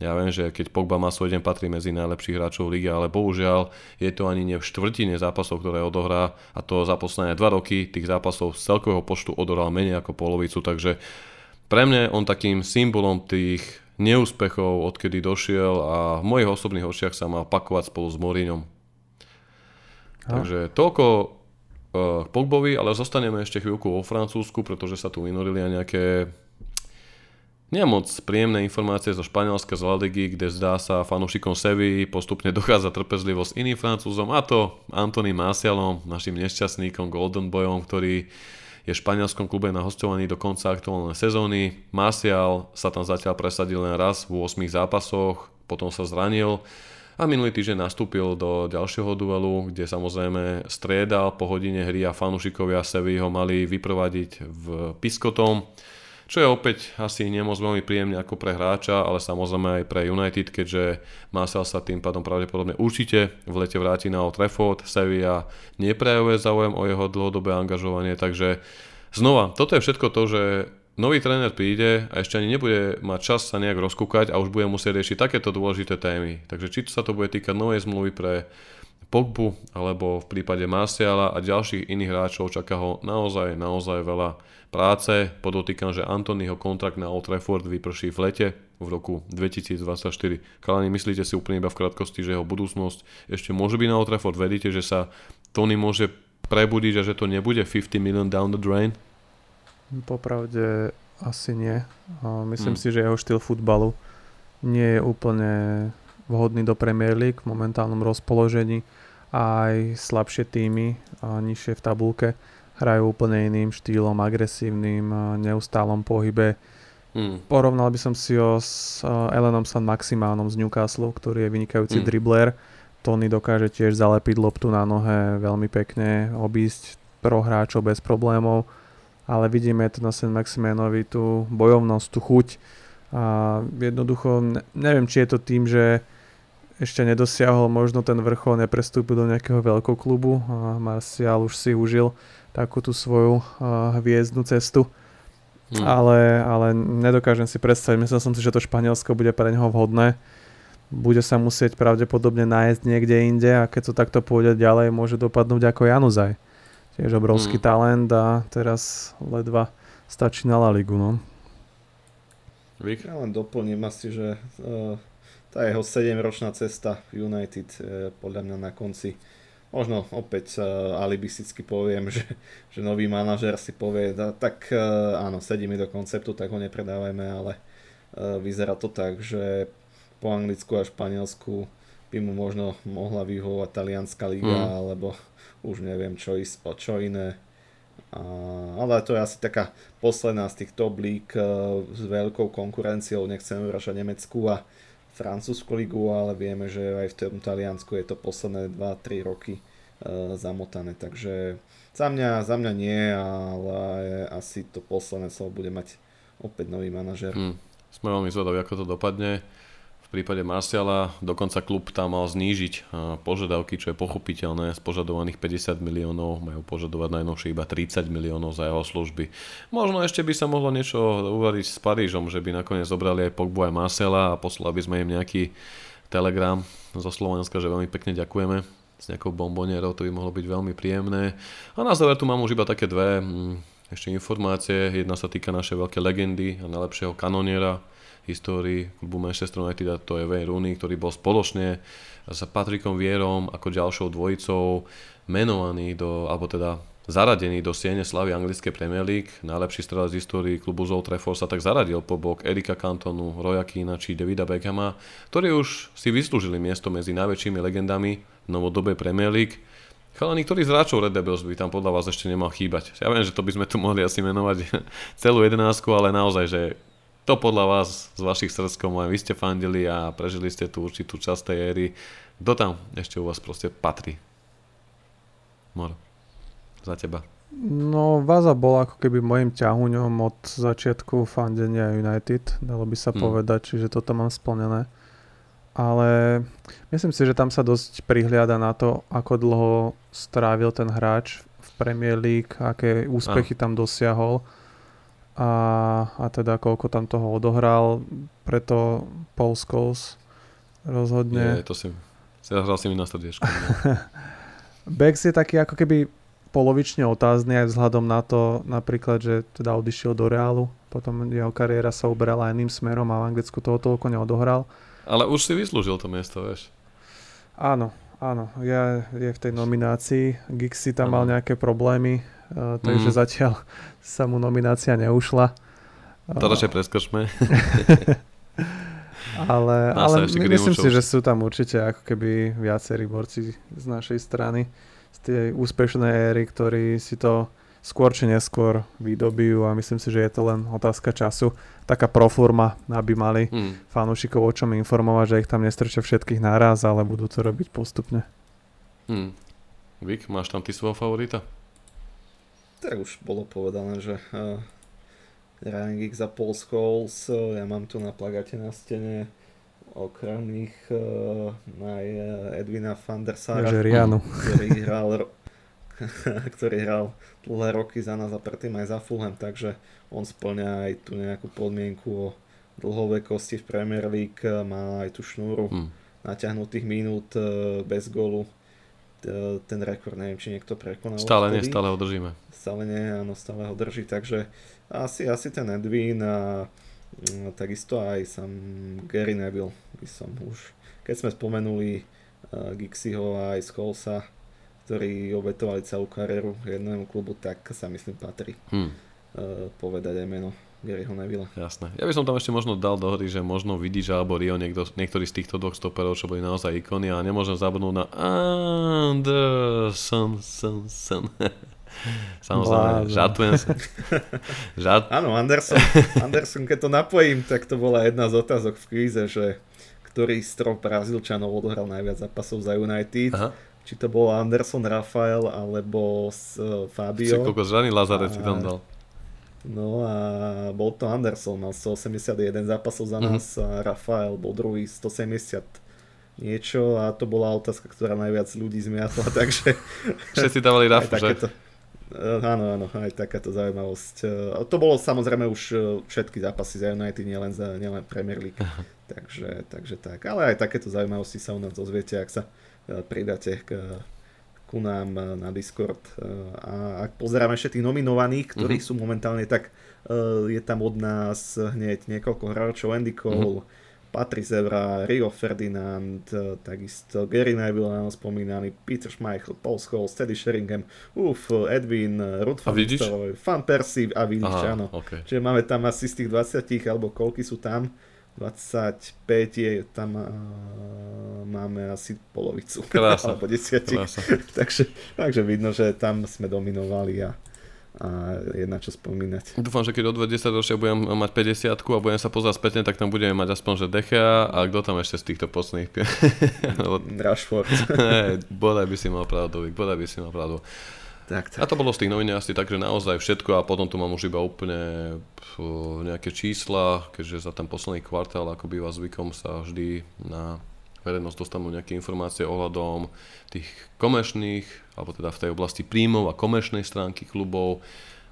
Ja viem, že keď Pogba má svoj deň, patrí medzi najlepších hráčov ligy, ale bohužiaľ je to ani nie v štvrtine zápasov, ktoré odohrá, a to za posledné 2 roky tých zápasov z celkového počtu odohral menej ako polovicu, takže pre mňa on takým symbolom tých neúspechov, odkedy došiel, a v mojich osobných očiach sa mal pakovať spolu s Mourinhom. Takže toľko k Pogbovi, ale zostaneme ešte chvíľku vo Francúzsku, pretože sa tu vynorili aj nejaké nemoc príjemné informácie zo Španielska, z La Ligy, kde zdá sa fanúšikom Sevilly postupne dochádza trpezlivosť iným Francúzom, a to Anthony Martialom, našim nešťastníkom, Golden Boyom, ktorý je v španielskom klube na hostovaní do konca aktuálnej sezóny. Martial sa tam zatiaľ presadil len raz v 8 zápasoch, potom sa zranil a minulý týždeň nastúpil do ďalšieho duelu, kde samozrejme striedal po hodine hry, a fanúšikovia Sevilly ho mali vyprovadiť v piskotom. Čo je opäť asi nemoc veľmi príjemne ako pre hráča, ale samozrejme aj pre United, keďže Martial sa tým pádom pravdepodobne určite v lete vráti na Old Trafford. Sevilla neprejavuje záujem o jeho dlhodobé angažovanie, takže znova, toto je všetko to, že nový tréner príde a ešte ani nebude mať čas sa nejak rozkúkať a už bude musieť riešiť takéto dôležité témy. Takže či sa to bude týkať novej zmluvy pre Pogbu, alebo v prípade Martiala a ďalších iných hráčov, čaká ho naozaj veľa práce. Podotýkam, že Antonyho kontrakt na Old Trafford vyprší v lete v roku 2024. Kalani, myslíte si úplne iba v krátkosti, že jeho budúcnosť ešte môže byť na Old Trafford? Vedíte, že sa Tony môže prebudiť a že to nebude 50 million down the drain? Popravde asi nie. Myslím si, že jeho štýl futbalu nie je úplne vhodný do Premier League v momentálnom rozpoložení. Aj slabšie tímy, nižšie v tabulke, hrajú úplne iným štýlom, agresívnym, neustálom pohybe. Porovnal by som si ho s Ellenom San Maximánom z Newcastle, ktorý je vynikajúci dribler. Tony dokáže tiež zalepiť loptu na nohe veľmi pekne, obísť pro hráčov bez problémov, ale vidíme tu na San Maximánovi tú bojovnosť, tú chuť. A jednoducho, neviem, či je to tým, že ešte nedosiahol možno ten vrchol, neprestúpil do nejakého veľkého klubu. Martial už si užil takú tú svoju hviezdnu cestu. Ale nedokážem si predstaviť. Myslel som si, že to Španielsko bude pre neho vhodné. Bude sa musieť pravdepodobne nájsť niekde inde, a keď to takto pôjde ďalej, môže dopadnúť ako Januzaj. Tiež obrovský talent, a teraz ledva stačí na La Ligu. No. Ja len doplním asi, že tá jeho 7-ročná cesta United podľa mňa na konci Možno opäť alibisticky poviem, že nový manažér si povie, tak áno, sedí mi do konceptu, tak ho nepredávajme, ale vyzerá to tak, že po Anglicku a Španielsku by mu možno mohla vyhovovať talianska liga, alebo už neviem čo iné. Ale to je asi taká posledná z tých top líg s veľkou konkurenciou, nechcem vražať Nemecku a francúzsku ligu, ale vieme, že aj v tom Taliansku je to posledné 2-3 roky zamotané, takže za mňa nie, ale asi to posledné slovo bude mať opäť nový manažér. Sme veľmi zvedaví, ako to dopadne. V prípade Martiala dokonca klub tam mal znížiť požiadavky, čo je pochopiteľné, z požadovaných 50 miliónov majú požadovať najnovšie iba 30 miliónov za jeho služby. Možno ešte by sa mohlo niečo uvariť s Parížom, že by nakoniec zobrali aj Pogbu aj Martiala a poslali by sme im nejaký telegram zo Slovenska, že veľmi pekne ďakujeme, s nejakou bombonierou, to by mohlo byť veľmi príjemné. A na záver tu mám už iba také dve ešte informácie. Jedna sa týka našej veľkej legendy a najlepšieho kanoniera histórii klubu Manchester United, a to je Wayne Rooney, ktorý bol spoločne s Patrickom Vierom ako ďalšou dvojicou menovaný zaradený do siene slavy anglické Premier League. Najlepší strelec z histórii klubu Old Trafford sa tak zaradil po bok Erika Cantonu, Roya Keanea či Davida Beckhama, ktorí už si vyslúžili miesto medzi najväčšími legendami novodobej Premier League. Chalani, ktorý z hráčov Red Devils by tam podľa vás ešte nemal chýbať. Ja viem, že to by sme tu mohli asi menovať celú 11, ale naozaj, že to podľa vás, z vašich srdcom, aj vy ste fandili a prežili ste tú určitú časť tej éry. Kto tam ešte u vás proste patrí? Moro, za teba. No, Vaza bola ako keby mojim ťahuňom od začiatku fandenia United, dalo by sa povedať, čiže toto mám splnené. Ale myslím si, že tam sa dosť prihliada na to, ako dlho strávil ten hráč v Premier League, aké úspechy tam dosiahol. A teda koľko tam toho odohral, preto Paul Scholes rozhodne. Nie, to si mi na srdiečku. Becks je taký ako keby polovične otázny aj vzhľadom na to, napríklad, že teda odišiel do Realu, potom jeho kariéra sa uberala iným smerom a v Anglicku toho toľko neodohral. Ale už si vyslúžil to miesto, vieš. Áno, je v tej nominácii. Giggs si tam mal nejaké problémy, takže zatiaľ sa mu nominácia neušla. To radšej preskočme. ale myslím si, že sú tam určite ako keby viacerí borci z našej strany, z tej úspešnej éry, ktorí si to skôr či neskôr vydobijú a myslím si, že je to len otázka času. Taká proforma, aby mali fanúšikov o čom informovať, že ich tam nestrčia všetkých naraz, ale budú to robiť postupne. Vík, máš tam ty svojho favorita? Tak už bolo povedané, že Ryan Giggs a Paul Scholes, ja mám tu na plagáte na stene, okrem nich aj Edwina van der Sara, ktorý hral dlhé roky za nás a predtým aj za Fulham, takže on spĺňa aj tú nejakú podmienku o dlhovekosti v Premier League, má aj tú šnúru natiahnutých minút bez gólu. Ten rekord, neviem, či niekto prekonal. Stále ho držíme. Stále ho drží, takže asi ten Edwin a takisto aj sam Gary Neville. Keď sme spomenuli Giggsyho a aj Scholesa, ktorí obetovali celú kariéru jednému klubu, tak sa myslím patrí povedať aj meno Garyho Neville. Jasné. Ja by som tam ešte možno dal do hry, že možno vidíš alebo Rio niektorý z týchto dvoch stoperov, čo boli naozaj ikony, a nemôžem zabudnúť na Anderson. Samozrejme, žartujem sa. Áno, Anderson, keď to napojím, tak to bola jedna z otázok v kvíze, že ktorý z troch Brazílčanov odohral najviac zápasov za United. Aha. Či to bol Anderson, Rafael alebo Fabio. Čiže koľko zraný Lazarec si tam dal. No a bol to Anderson, mal 181 zápasov za nás a Rafael bol druhý 170 niečo a to bola otázka, ktorá najviac ľudí zmiatla, takže všetci dávali Rafu, že? Áno, aj takáto zaujímavosť. To bolo samozrejme už všetky zápasy za United, nielen Premier League, takže tak. Ale aj takéto zaujímavosti sa u nás dozviete, ak sa pridáte ku nám na Discord. A ak pozeráme ešte tých nominovaných, ktorí sú momentálne, tak je tam od nás hneď niekoľko hráčov. Andy Cole, Patrice Evra, Rio Ferdinand, takisto Gary Neville nám spomínaný, Peter Schmeichel, Paul Scholes, Teddy Sheringham, Edwin, Ruud van Nistelrooy, Van Persie a Vidič, áno. Okay. Čiže máme tam asi z tých 20, alebo koľky sú tam, 25 je tam, máme asi polovicu, krása, alebo 10. Takže vidno, že tam sme dominovali a je na čo spomínať. Dúfam, že keď o 20 ročia budem mať 50-ku a budem sa pozerať spätne, tak tam budeme mať aspoň, že Dechea a kto tam ešte z týchto posných. Rashford. Bodaj by si mal pravdu, Tak. A to bolo z tých novín asi tak, že naozaj všetko a potom tu mám už iba úplne nejaké čísla, keďže za ten posledný kvartál, ako býva zvykom, sa vždy na verejnosť dostanú nejaké informácie ohľadom tých komerčných, alebo teda v tej oblasti príjmov a komerčnej stránky klubov.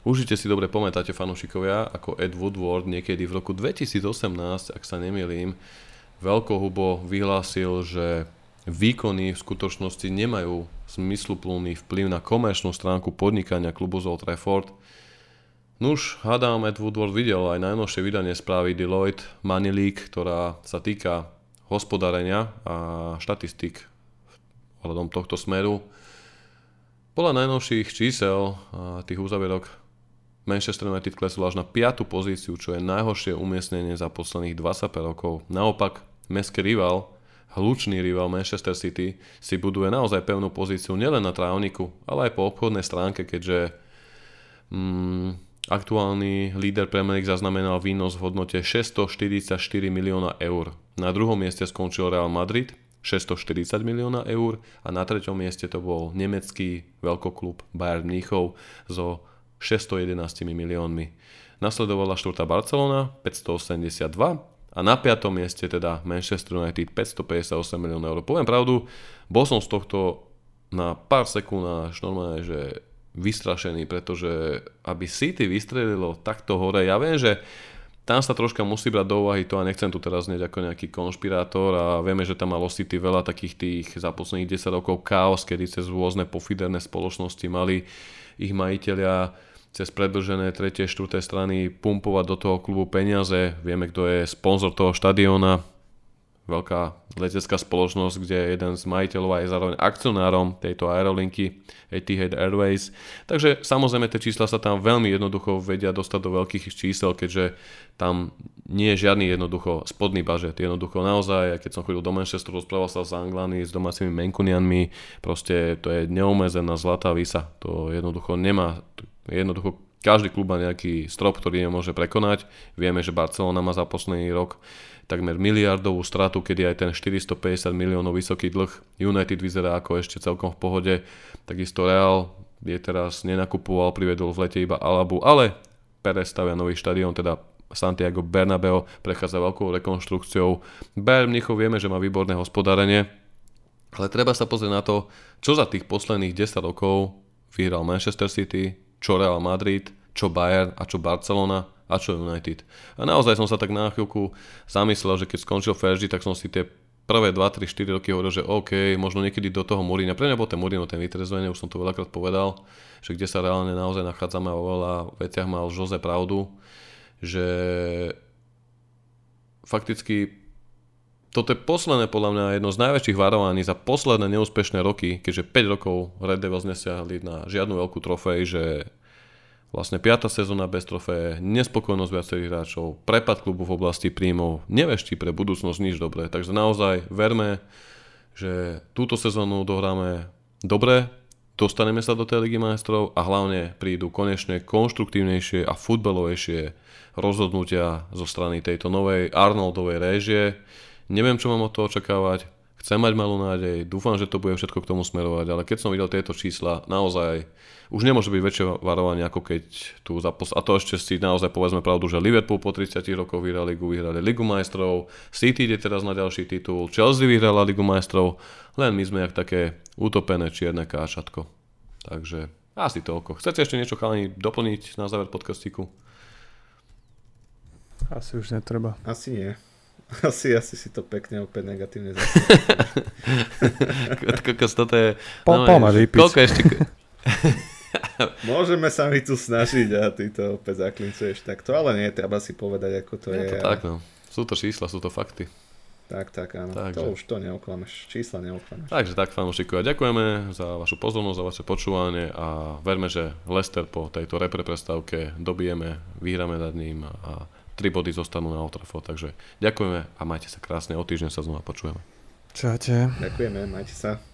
Užite si dobre pamätáte, fanúšikovia, ako Ed Woodward niekedy v roku 2018, ak sa nemýlim, veľkohubo vyhlásil, že výkony v skutočnosti nemajú zmysluplný vplyv na komerčnú stránku podnikania klubu z Old Trafford. Nuž, hádam, Ed Woodward videl aj najnovšie vydanie správy Deloitte Money League, ktorá sa týka hospodárenia a štatistik ohľadom tohto smeru. Podľa najnovších čísel tých uzavierok Manchester United klesol až na 5. pozíciu, čo je najhoršie umiestnenie za posledných 25 rokov. Naopak, mestský rival, hlučný rival Manchester City si buduje naozaj pevnú pozíciu nielen na trávniku, ale aj po obchodnej stránke, keďže aktuálny líder Premier League zaznamenal výnos v hodnote 644 milióna eur. Na druhom mieste skončil Real Madrid 640 milióna eur a na treťom mieste to bol nemecký veľkoklub Bayern Mníchov so 611 miliónmi. Nasledovala štvrtá Barcelona 582 a na piatom mieste teda Manchester United 558 milióna eur. Poviem pravdu, bol som z tohto na pár sekúnd až normálne, že vystrašený, pretože aby City vystrelilo takto hore, ja viem, že tam sa troška musí brať do úvahy to a nechcem tu teraz znieť ako nejaký konšpirátor a vieme, že tam malo City veľa takých tých za posledných 10 rokov chaos, kedy cez rôzne pofiderné spoločnosti mali ich majiteľia cez predĺžené 3. 4. strany pumpovať do toho klubu peniaze. Vieme, kto je sponzor toho štadióna, veľká letecká spoločnosť, kde je jeden z majiteľov a je zároveň akcionárom tejto aerolinky Etihad Airways. Takže samozrejme tie čísla sa tam veľmi jednoducho vedia dostať do veľkých čísel, keďže tam nie je žiadny jednoducho spodný bažet. Jednoducho naozaj, keď som chodil do Manchesteru, rozprával sa s Anglami, s domácimi Mancunianmi, proste to je neomezená zlatá výsa. To jednoducho nemá, jednoducho každý klub má nejaký strop, ktorý nemôže prekonať. Vieme, že Barcelona má za posledný rok takmer miliardovú stratu, kedy aj ten 450 miliónov vysoký dlh United vyzerá ako ešte celkom v pohode. Takisto Real je teraz nenakupoval, privedol v lete iba Alabu, ale Pérez stavia nový štadión, teda Santiago Bernabéu prechádza veľkou rekonštrukciou. Bayern Mníchov vieme, že má výborné hospodárenie, ale treba sa pozrieť na to, čo za tých posledných 10 rokov vyhral Manchester City, čo Real Madrid, čo Bayern a čo Barcelona a čo United. A naozaj som sa tak na chvíľku zamyslel, že keď skončil Fergie, tak som si tie prvé 2, 3, 4 roky hovoril, že OK, možno niekedy do toho Mourinha. Pre mňa bol ten Mourinho, ten vytrezvenie, už som to veľakrát povedal, že kde sa reálne naozaj nachádzame o veľa veciach mal Jose pravdu, že fakticky toto je posledné, podľa mňa, jedno z najväčších varovaní za posledné neúspešné roky, keďže 5 rokov Red Devils nesiahli na žiadnu veľkú trofej, že vlastne 5. sezóna bez trofeje, nespokojnosť viacerých hráčov, prepad klubu v oblasti príjmov, neveští pre budúcnosť nič dobré. Takže naozaj verme, že túto sezónu dohráme dobre, dostaneme sa do tej Ligy majstrov a hlavne prídu konečne konštruktívnejšie a futbalovejšie rozhodnutia zo strany tejto novej Arnoldovej réžie. Neviem, čo mám od toho očakávať, chcem mať malú nádej, dúfam, že to bude všetko k tomu smerovať, ale keď som videl tieto čísla, naozaj už nemôže byť väčšie varovanie, ako keď tu a to ešte si naozaj povedzme pravdu, že Liverpool po 30 rokoch vyhrali Ligu majstrov, City ide teraz na ďalší titul, Chelsea vyhrala Ligu majstrov, len my sme jak také utopené čierne káčatko. Takže asi toľko. Chcete ešte niečo, chalani, doplniť na záver podcastiku? Asi už netreba. Asi nie. Asi si to pekne opäť negatívne zase. Koľko toto je... Koľko ešte... Môžeme sa mi tu snažiť a ty to opäť zaklincuješ takto, ale nie, treba si povedať, ako to je. Tak no, sú to čísla, sú to fakty. Tak, áno. Takže. To už to neoklameš. Čísla neoklameš. Takže tak, fanúšikovia, ďakujeme za vašu pozornosť, za vaše počúvanie a verme, že Leicester po tejto repre prestávke dobijeme, vyhráme nad ním a 3 body zostanú na Old Trafford. Takže ďakujeme a majte sa krásne. O týždeň sa znova počujeme. Čaute. Ďakujeme, majte sa.